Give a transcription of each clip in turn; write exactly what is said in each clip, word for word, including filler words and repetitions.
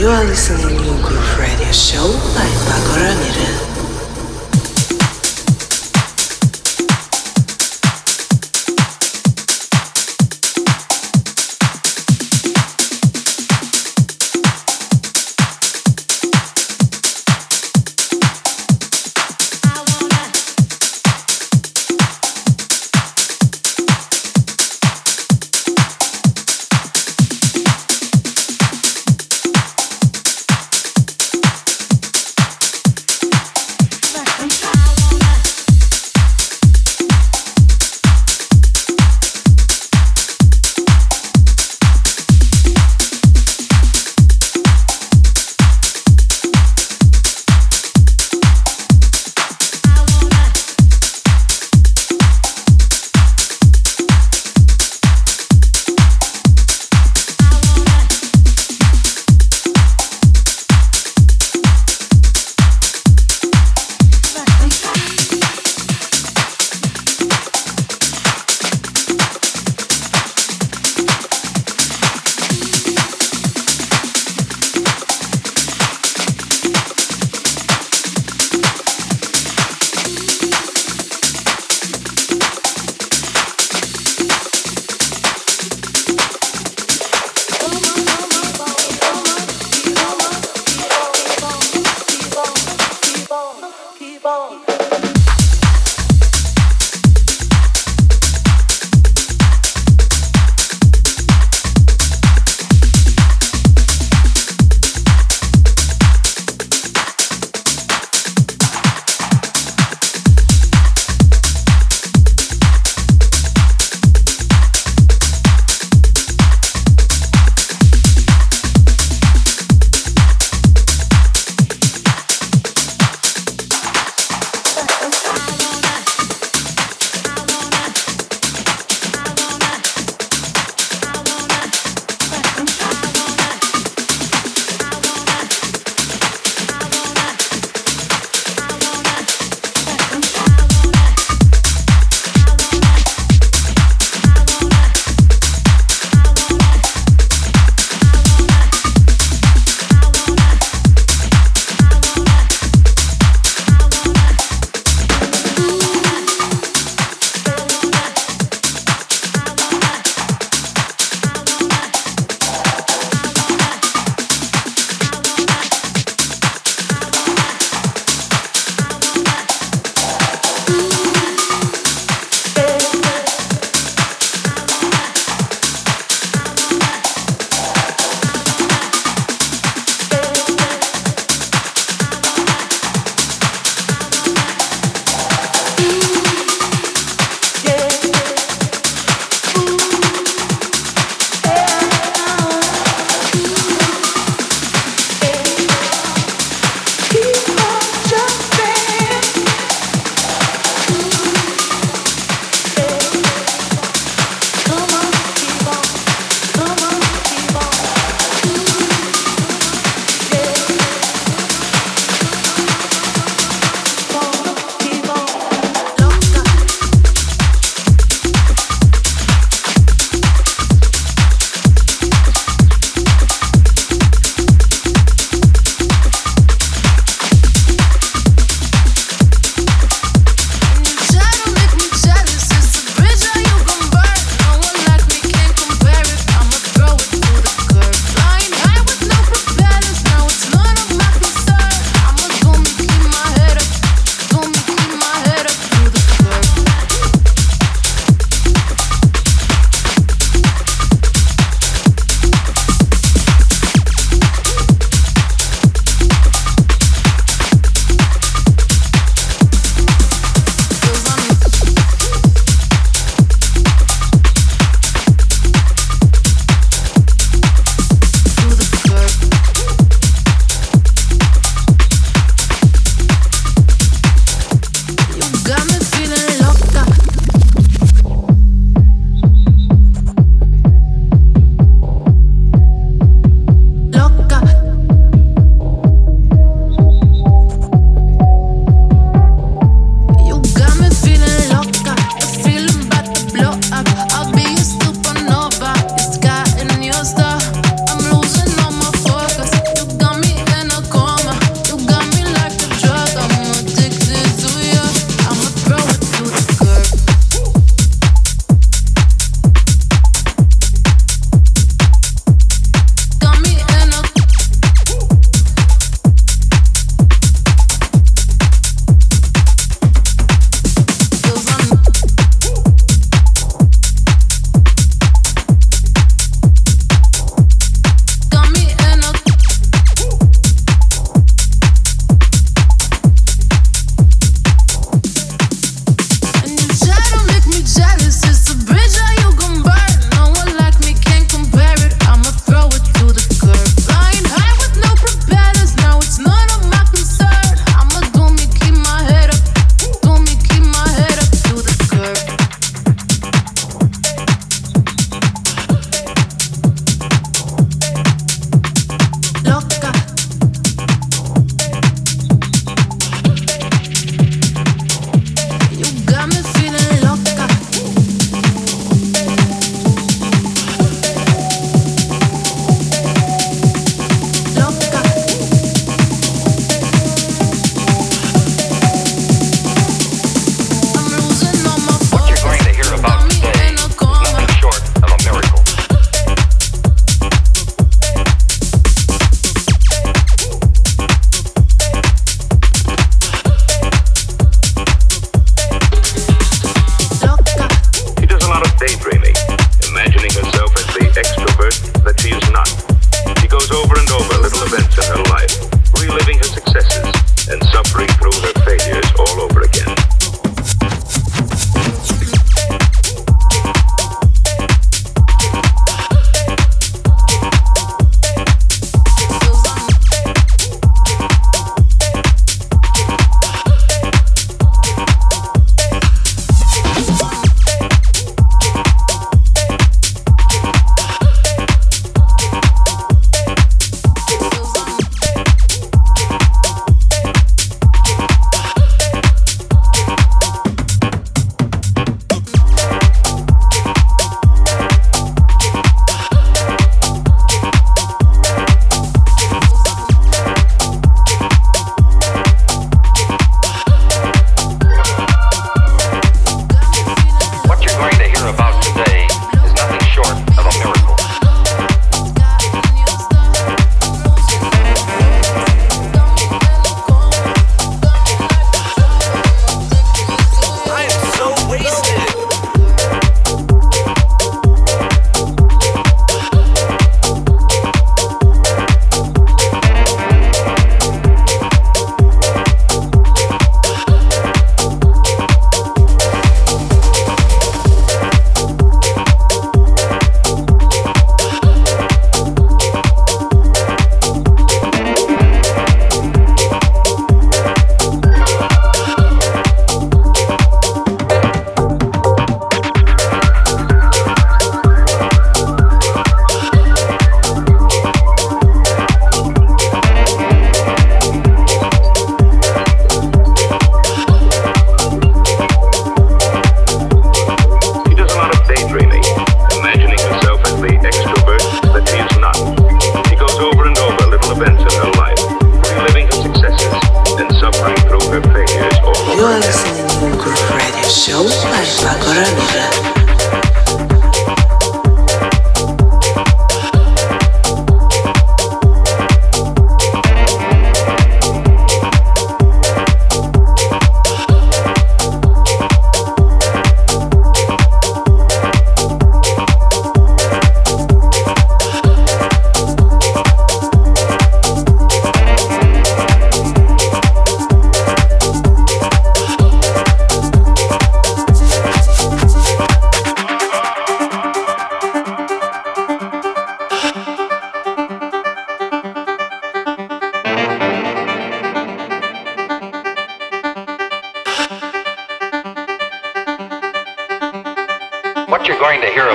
You are listening to New Groove Radio Show by Pako Ramirez.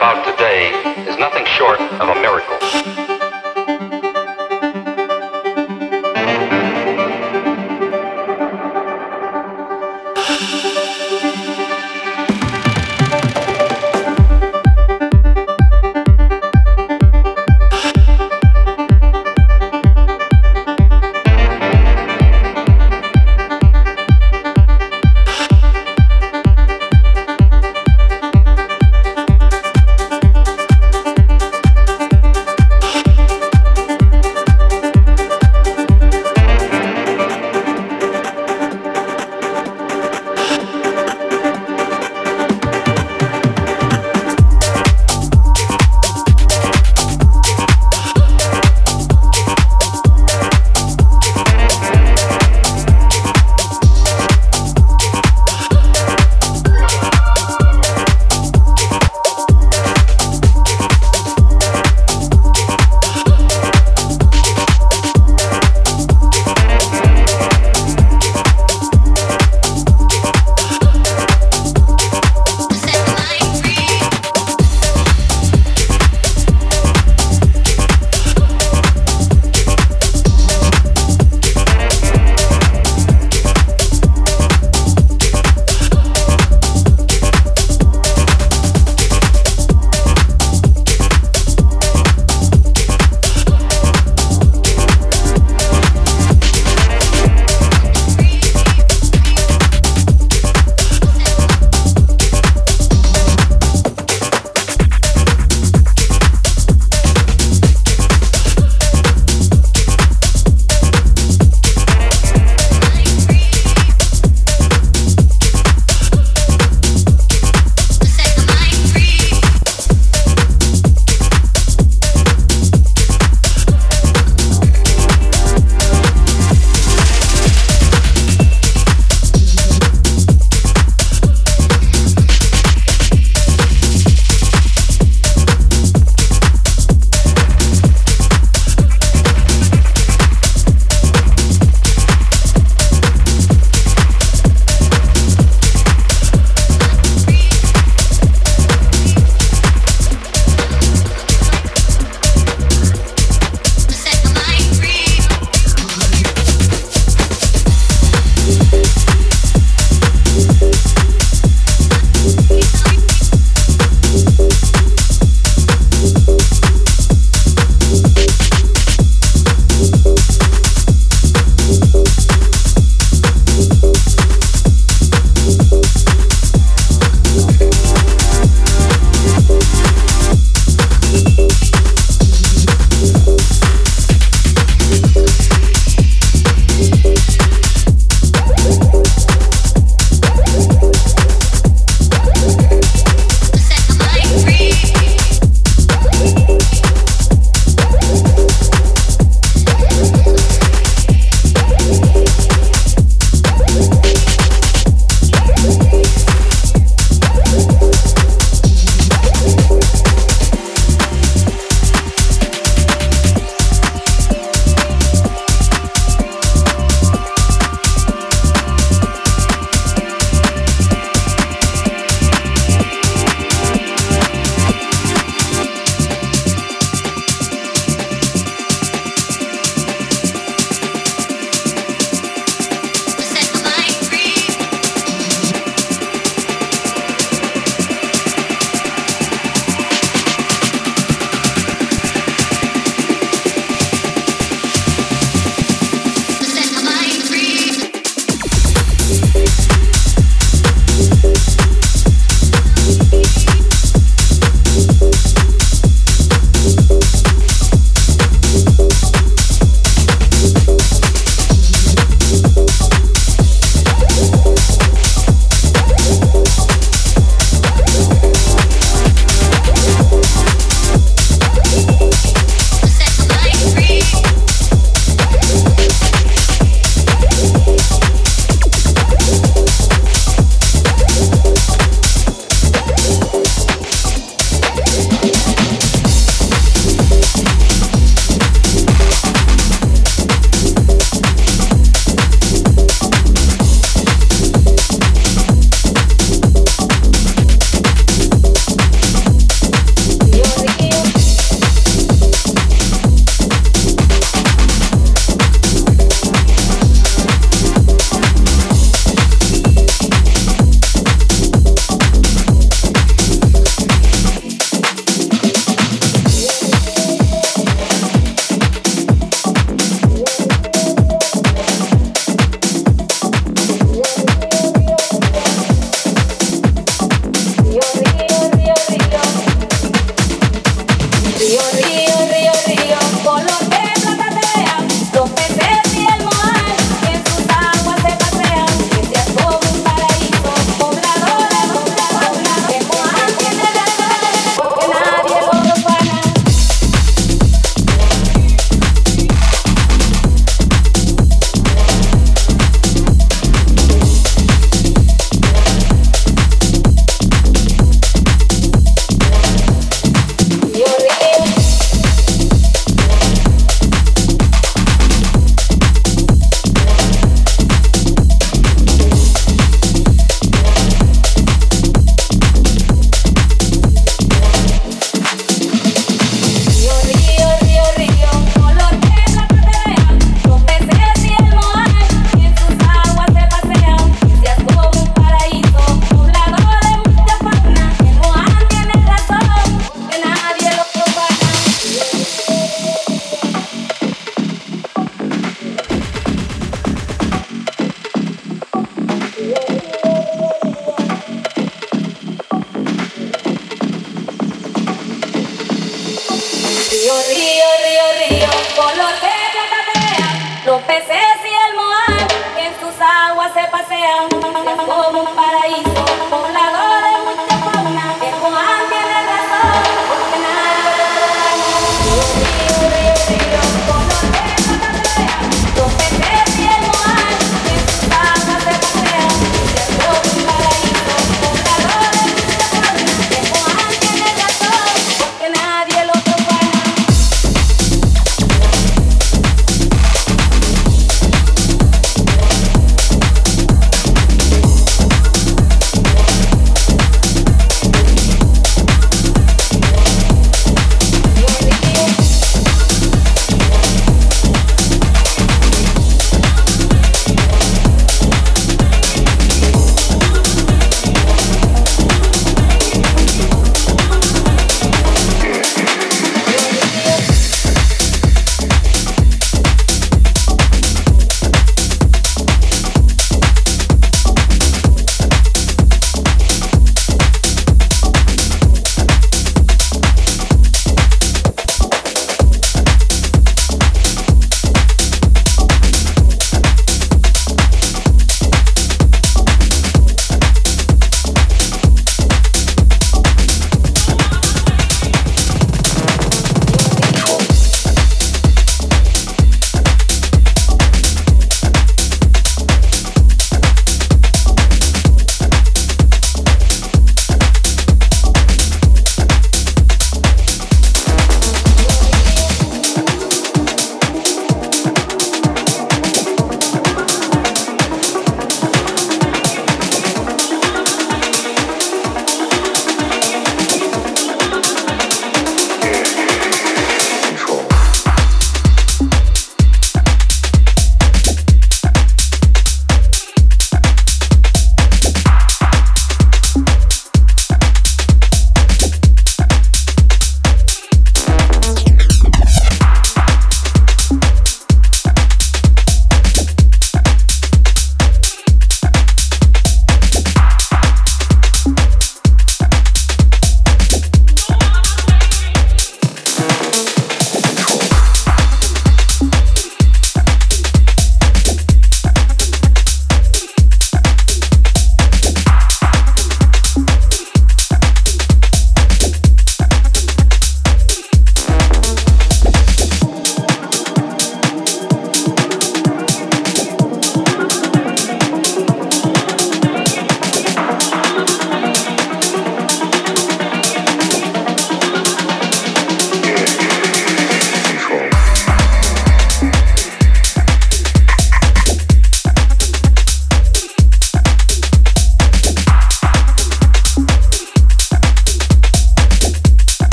about today is nothing short of a miracle.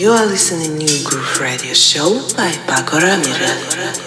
You are listening to New Groove Radio Show by Pako Ramirez.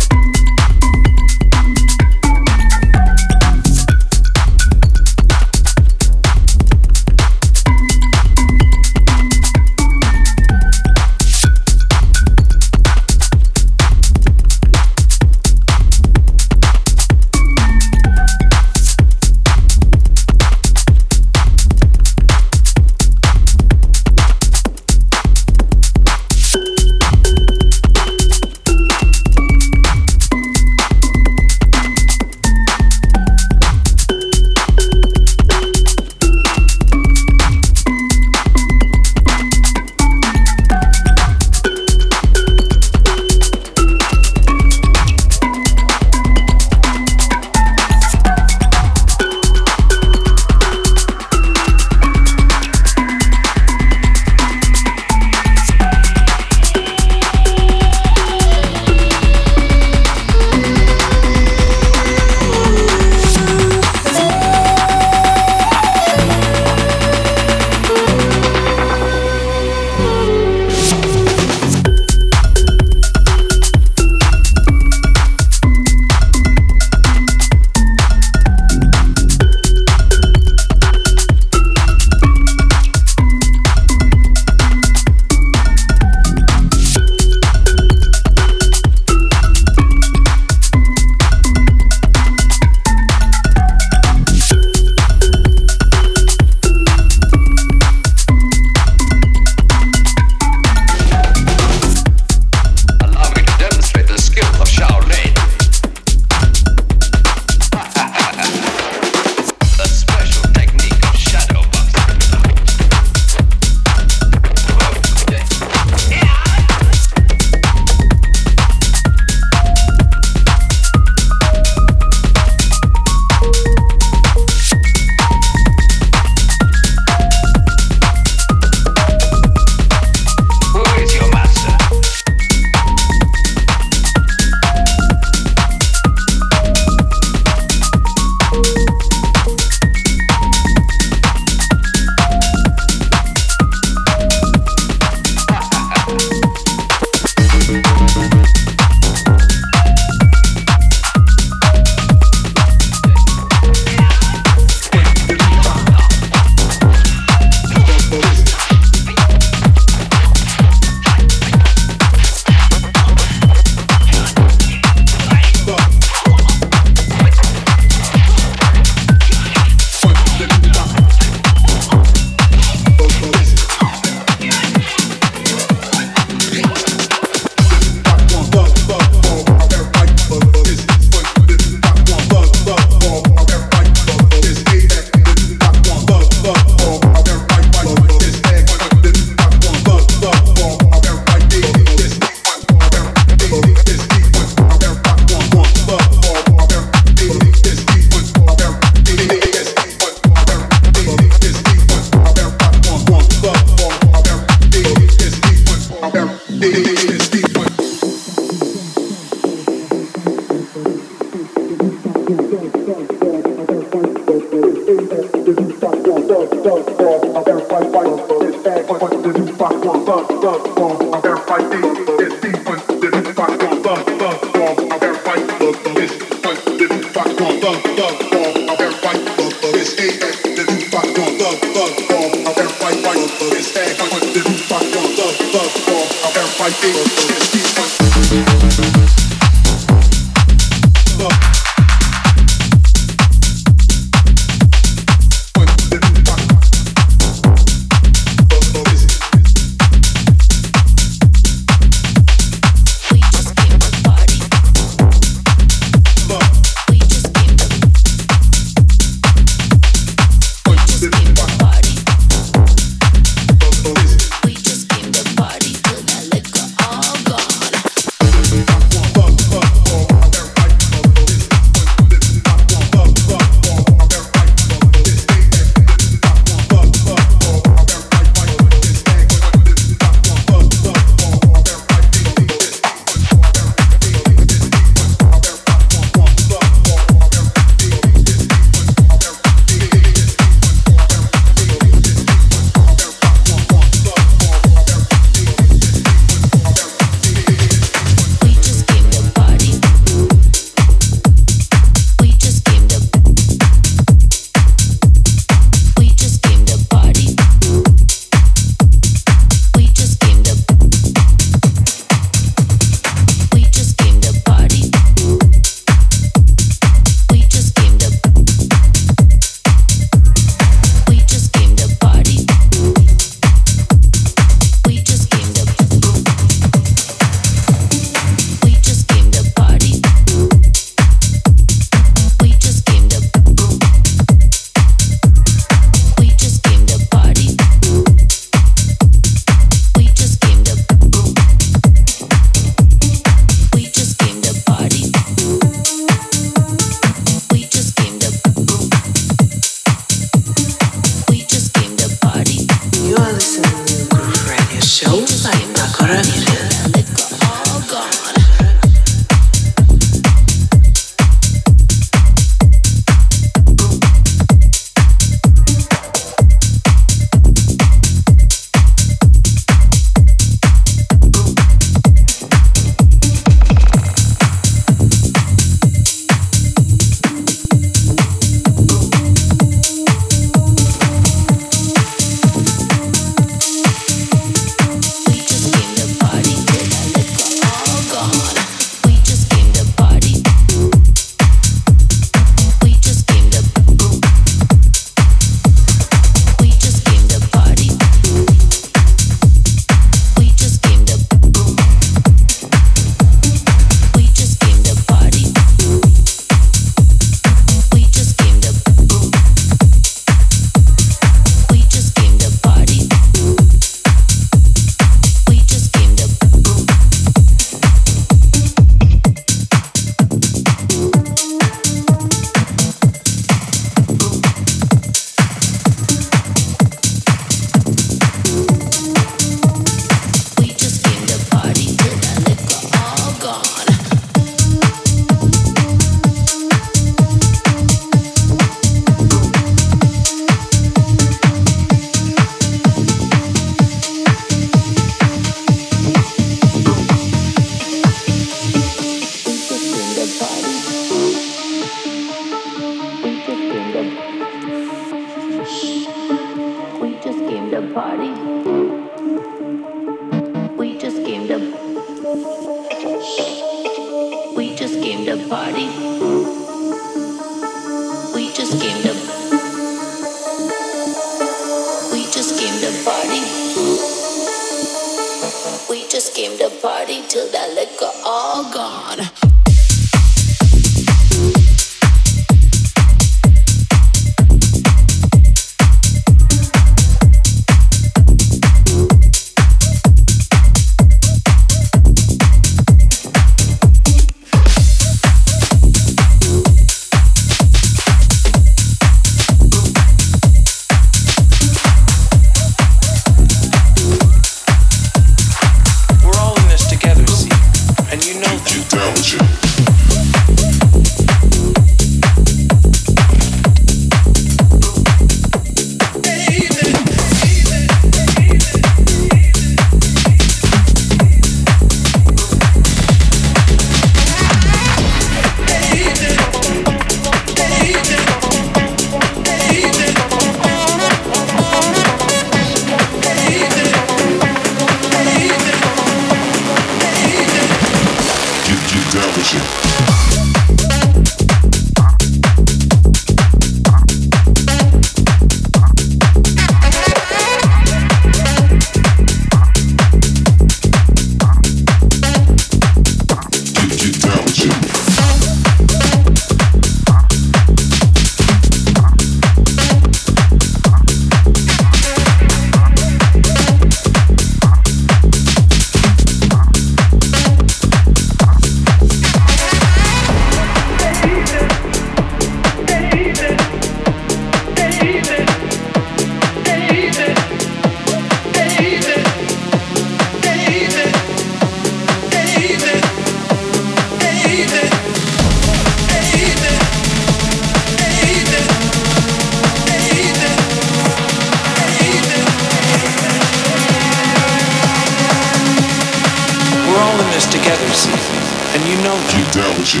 and you know get down with you.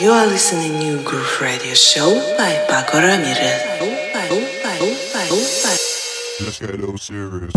You are listening to New Groove Radio Show by Pako Ramirez. Let's get a little serious.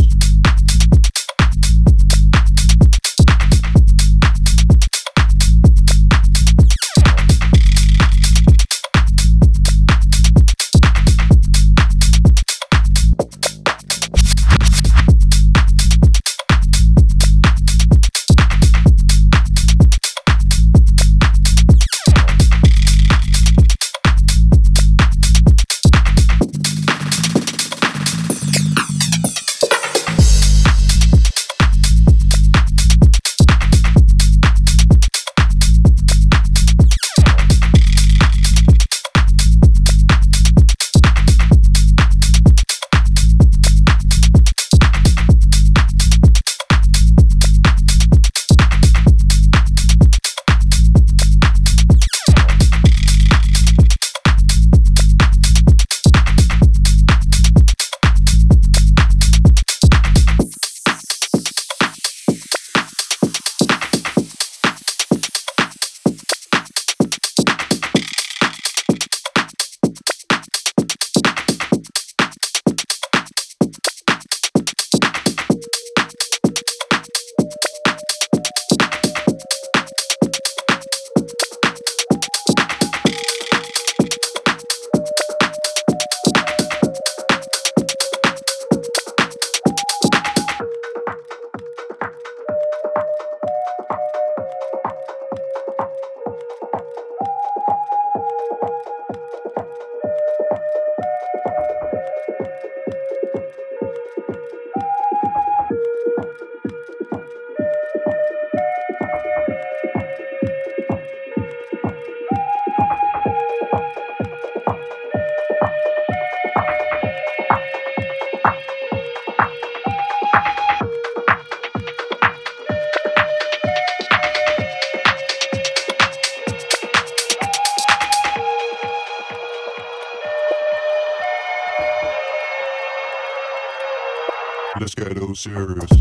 Let's get a little serious.